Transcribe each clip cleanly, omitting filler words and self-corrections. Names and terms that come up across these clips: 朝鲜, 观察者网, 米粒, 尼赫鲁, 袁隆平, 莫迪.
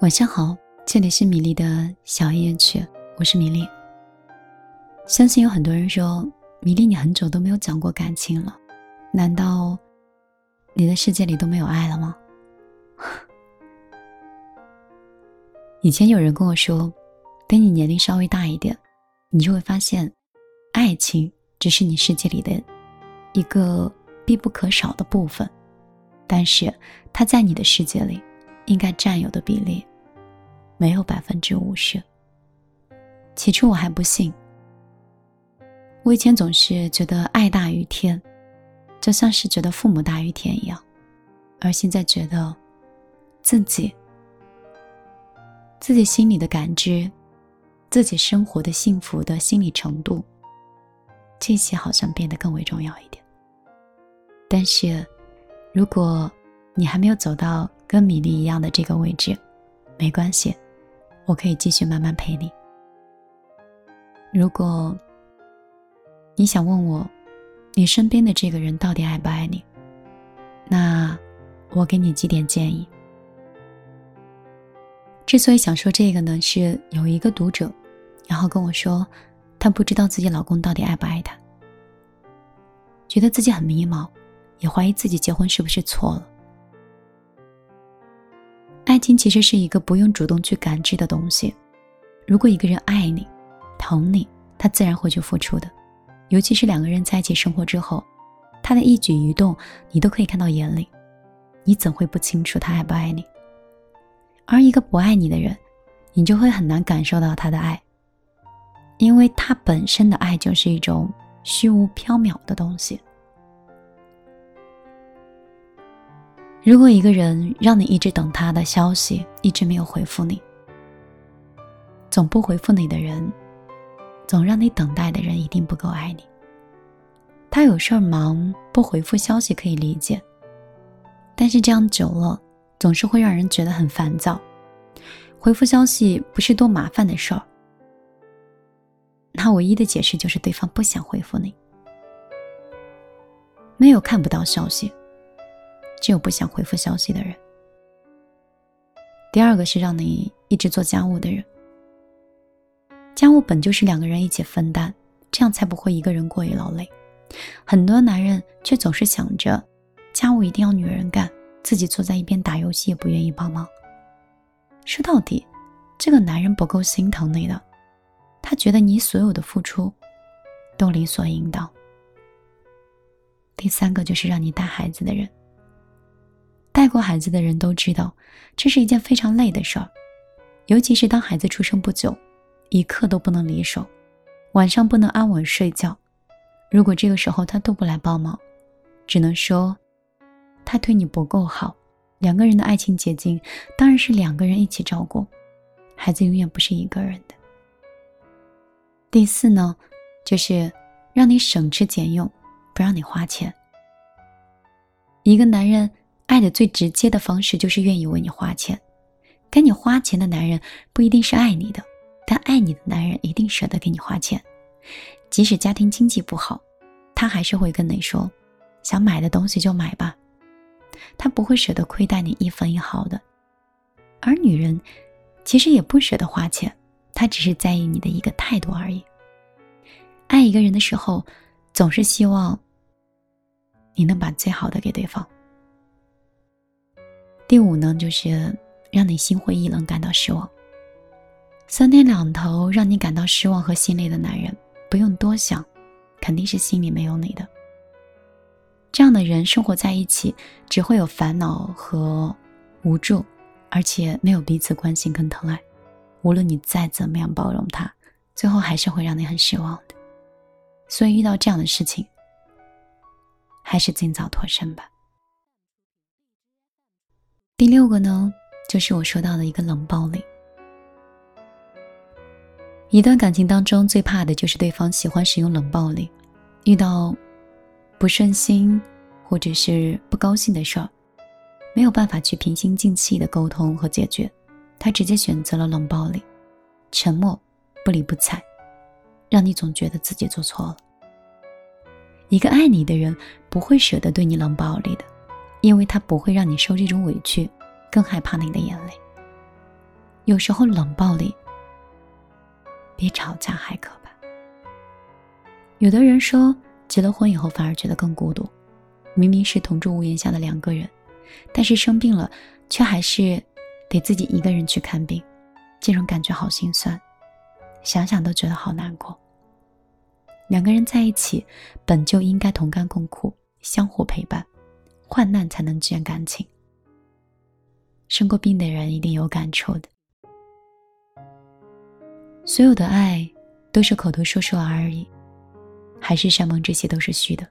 晚上好，这里是米粒的小夜曲，我是米粒。相信有很多人说，米粒，你很久都没有讲过感情了，难道你的世界里都没有爱了吗？以前有人跟我说，等你年龄稍微大一点，你就会发现爱情只是你世界里的一个必不可少的部分，但是它在你的世界里应该占有的比例没有50%。起初我还不信，我以前总是觉得爱大于天，就像是觉得父母大于天一样，而现在觉得自己心里的感知，自己生活的幸福的心理程度，这些好像变得更为重要一点。但是如果你还没有走到跟米粒一样的这个位置，没关系，我可以继续慢慢陪你。如果你想问我，你身边的这个人到底爱不爱你，那我给你几点建议。之所以想说这个呢，是有一个读者然后跟我说，她不知道自己老公到底爱不爱她，觉得自己很迷茫，也怀疑自己结婚是不是错了。爱情其实是一个不用主动去感知的东西，如果一个人爱你疼你，他自然会去付出的，尤其是两个人在一起生活之后，他的一举一动你都可以看到眼里，你怎会不清楚他爱不爱你？而一个不爱你的人，你就会很难感受到他的爱，因为他本身的爱就是一种虚无缥缈的东西。如果一个人让你一直等他的消息，一直没有回复你，总不回复你的人，总让你等待的人一定不够爱你。他有事儿忙，不回复消息可以理解，但是这样久了，总是会让人觉得很烦躁。回复消息不是多麻烦的事儿，那唯一的解释就是对方不想回复你。没有看不到消息，只有不想回复消息的人。第二个是让你一直做家务的人。家务本就是两个人一起分担，这样才不会一个人过于劳累。很多男人却总是想着家务一定要女人干，自己坐在一边打游戏也不愿意帮忙。说到底，这个男人不够心疼你的，他觉得你所有的付出都理所应当。第三个就是让你带孩子的人。带过孩子的人都知道，这是一件非常累的事儿，尤其是当孩子出生不久，一刻都不能离手，晚上不能安稳睡觉。如果这个时候他都不来帮忙，只能说他对你不够好。两个人的爱情结晶当然是两个人一起照顾，孩子永远不是一个人的。第四呢，就是让你省吃俭用，不让你花钱。一个男人爱的最直接的方式就是愿意为你花钱。给你花钱的男人不一定是爱你的，但爱你的男人一定舍得给你花钱。即使家庭经济不好，他还是会跟你说，想买的东西就买吧。他不会舍得亏待你一分一毫的。而女人其实也不舍得花钱，她只是在意你的一个态度而已。爱一个人的时候，总是希望你能把最好的给对方。第五呢，就是让你心灰意冷，感到失望。三天两头让你感到失望和心累的男人，不用多想，肯定是心里没有你的。这样的人生活在一起，只会有烦恼和无助，而且没有彼此关心跟疼爱。无论你再怎么样包容他，最后还是会让你很失望的。所以遇到这样的事情，还是尽早脱身吧。第六个呢，就是我说到的一个冷暴力。一段感情当中最怕的就是对方喜欢使用冷暴力，遇到不顺心或者是不高兴的事儿，没有办法去平心静气的沟通和解决，他直接选择了冷暴力，沉默不理不睬，让你总觉得自己做错了。一个爱你的人不会舍得对你冷暴力的，因为他不会让你受这种委屈，更害怕你的眼泪。有时候冷暴力比吵架还可怕。有的人说结了婚以后反而觉得更孤独，明明是同住屋檐下的两个人，但是生病了却还是得自己一个人去看病，这种感觉好心酸，想想都觉得好难过。两个人在一起本就应该同甘共苦，相互陪伴，患难才能见感情。生过病的人一定有感触的。所有的爱都是口头说说而已，海誓山盟这些都是虚的，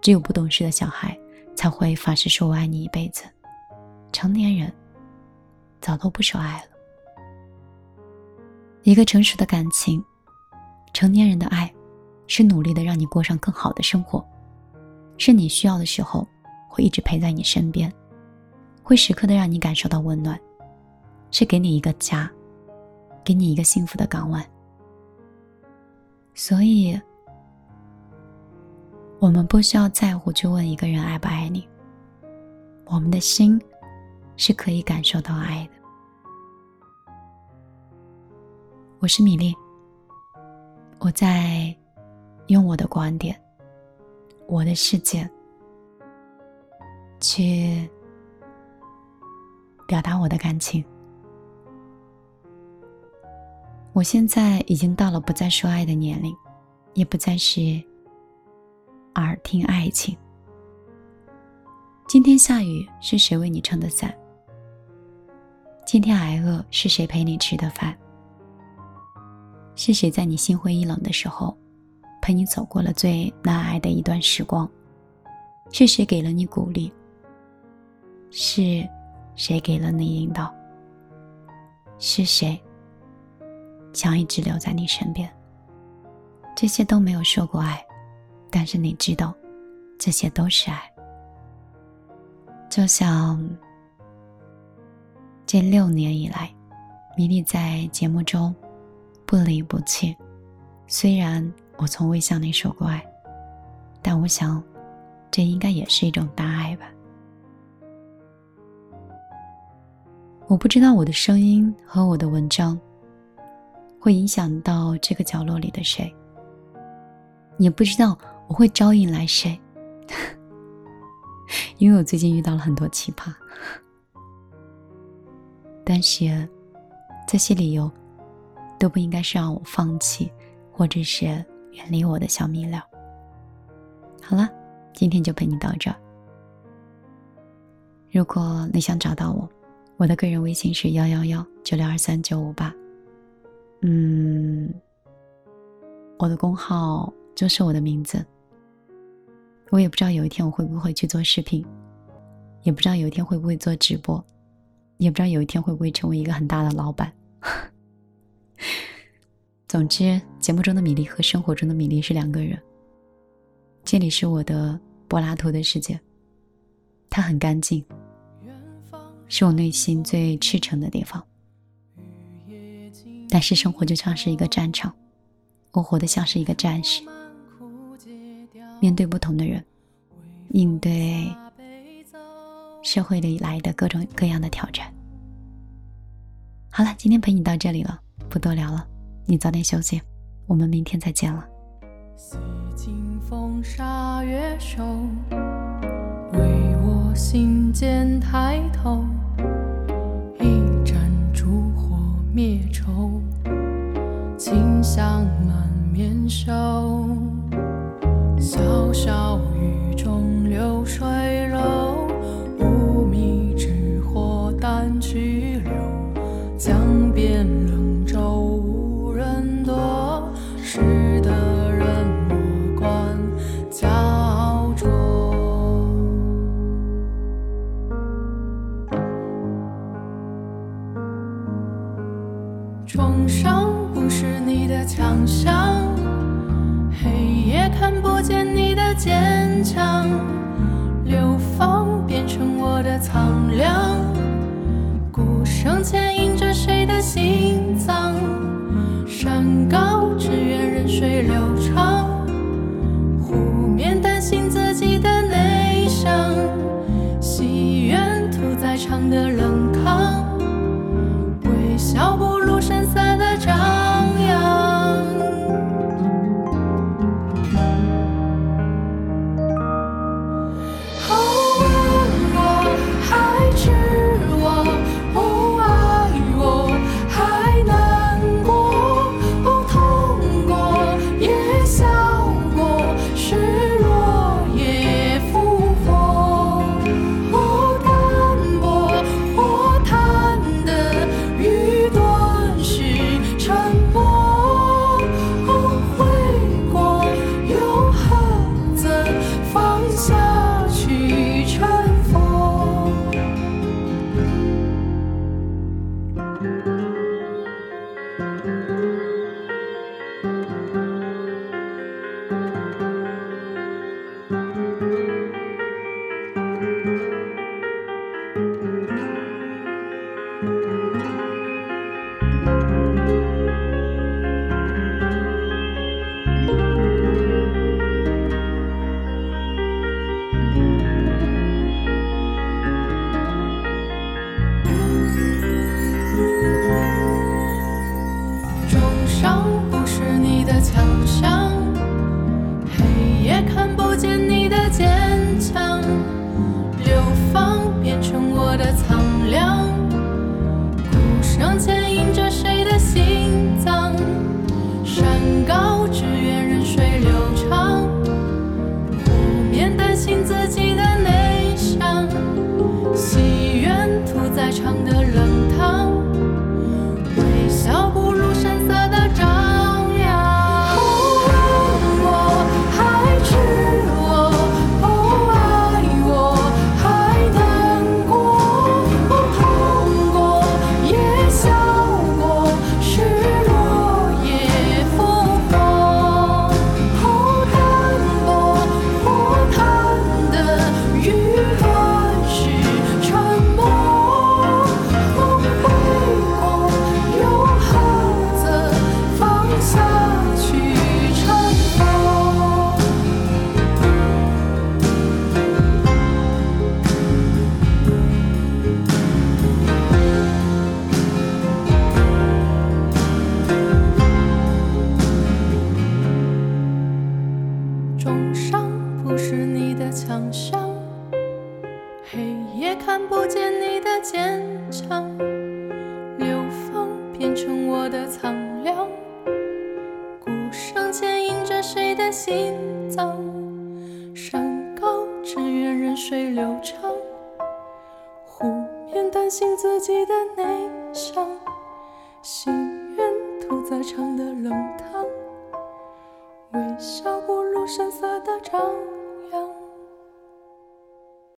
只有不懂事的小孩才会发誓说我爱你一辈子，成年人早都不说爱了。一个成熟的感情，成年人的爱，是努力的让你过上更好的生活，是你需要的时候会一直陪在你身边，会时刻的让你感受到温暖，是给你一个家，给你一个幸福的港湾。所以我们不需要在乎去问一个人爱不爱你，我们的心是可以感受到爱的。我是米粒，我在用我的观点，我的世界去表达我的感情。我现在已经到了不再说爱的年龄，也不再是耳听爱情。今天下雨是谁为你撑的伞？今天挨饿是谁陪你吃的饭？是谁在你心灰意冷的时候陪你走过了最难挨的一段时光？是谁给了你鼓励？是谁给了你引导？是谁想一直留在你身边？这些都没有说过爱，但是你知道这些都是爱。就像这6年以来，米粒在节目中不离不弃，虽然我从未向你说过爱，但我想这应该也是一种大爱吧。我不知道我的声音和我的文章会影响到这个角落里的谁，也不知道我会招引来谁因为我最近遇到了很多奇葩，但是这些理由都不应该是让我放弃或者是远离我的小米粒。好了，今天就陪你到这儿。如果你想找到我，我的个人微信是11196239588，我的公号就是我的名字。我也不知道有一天我会不会去做视频，也不知道有一天会不会做直播，也不知道有一天会不会成为一个很大的老板总之，节目中的米粒和生活中的米粒是两个人。这里是我的柏拉图的世界，它很干净，是我内心最赤诚的地方。但是生活就像是一个战场，我活得像是一个战士，面对不同的人，应对社会里来的各种各样的挑战。好了，今天陪你到这里了，不多聊了，你早点休息，我们明天再见了。洗尽风沙月瘦，为我心间抬头，一盏烛火灭愁，清香满面瘦，潇潇雨中流水柔，无觅之火淡去留，江边冷舟无人多，是的。窗上不是你的强项，黑夜看不见你的坚强，流放变成我的苍凉，鼓声牵引着谁的心脏，山高只愿人水流长，湖面担心自己的内伤，戏院屠宰场的冷炕，微笑。的苍凉，鼓声牵引着谁的心脏，山高只愿人水流长，不免担心自己的内伤，喜愿屠宰场的冷汤，微笑不如声色的张微笑不如声色的张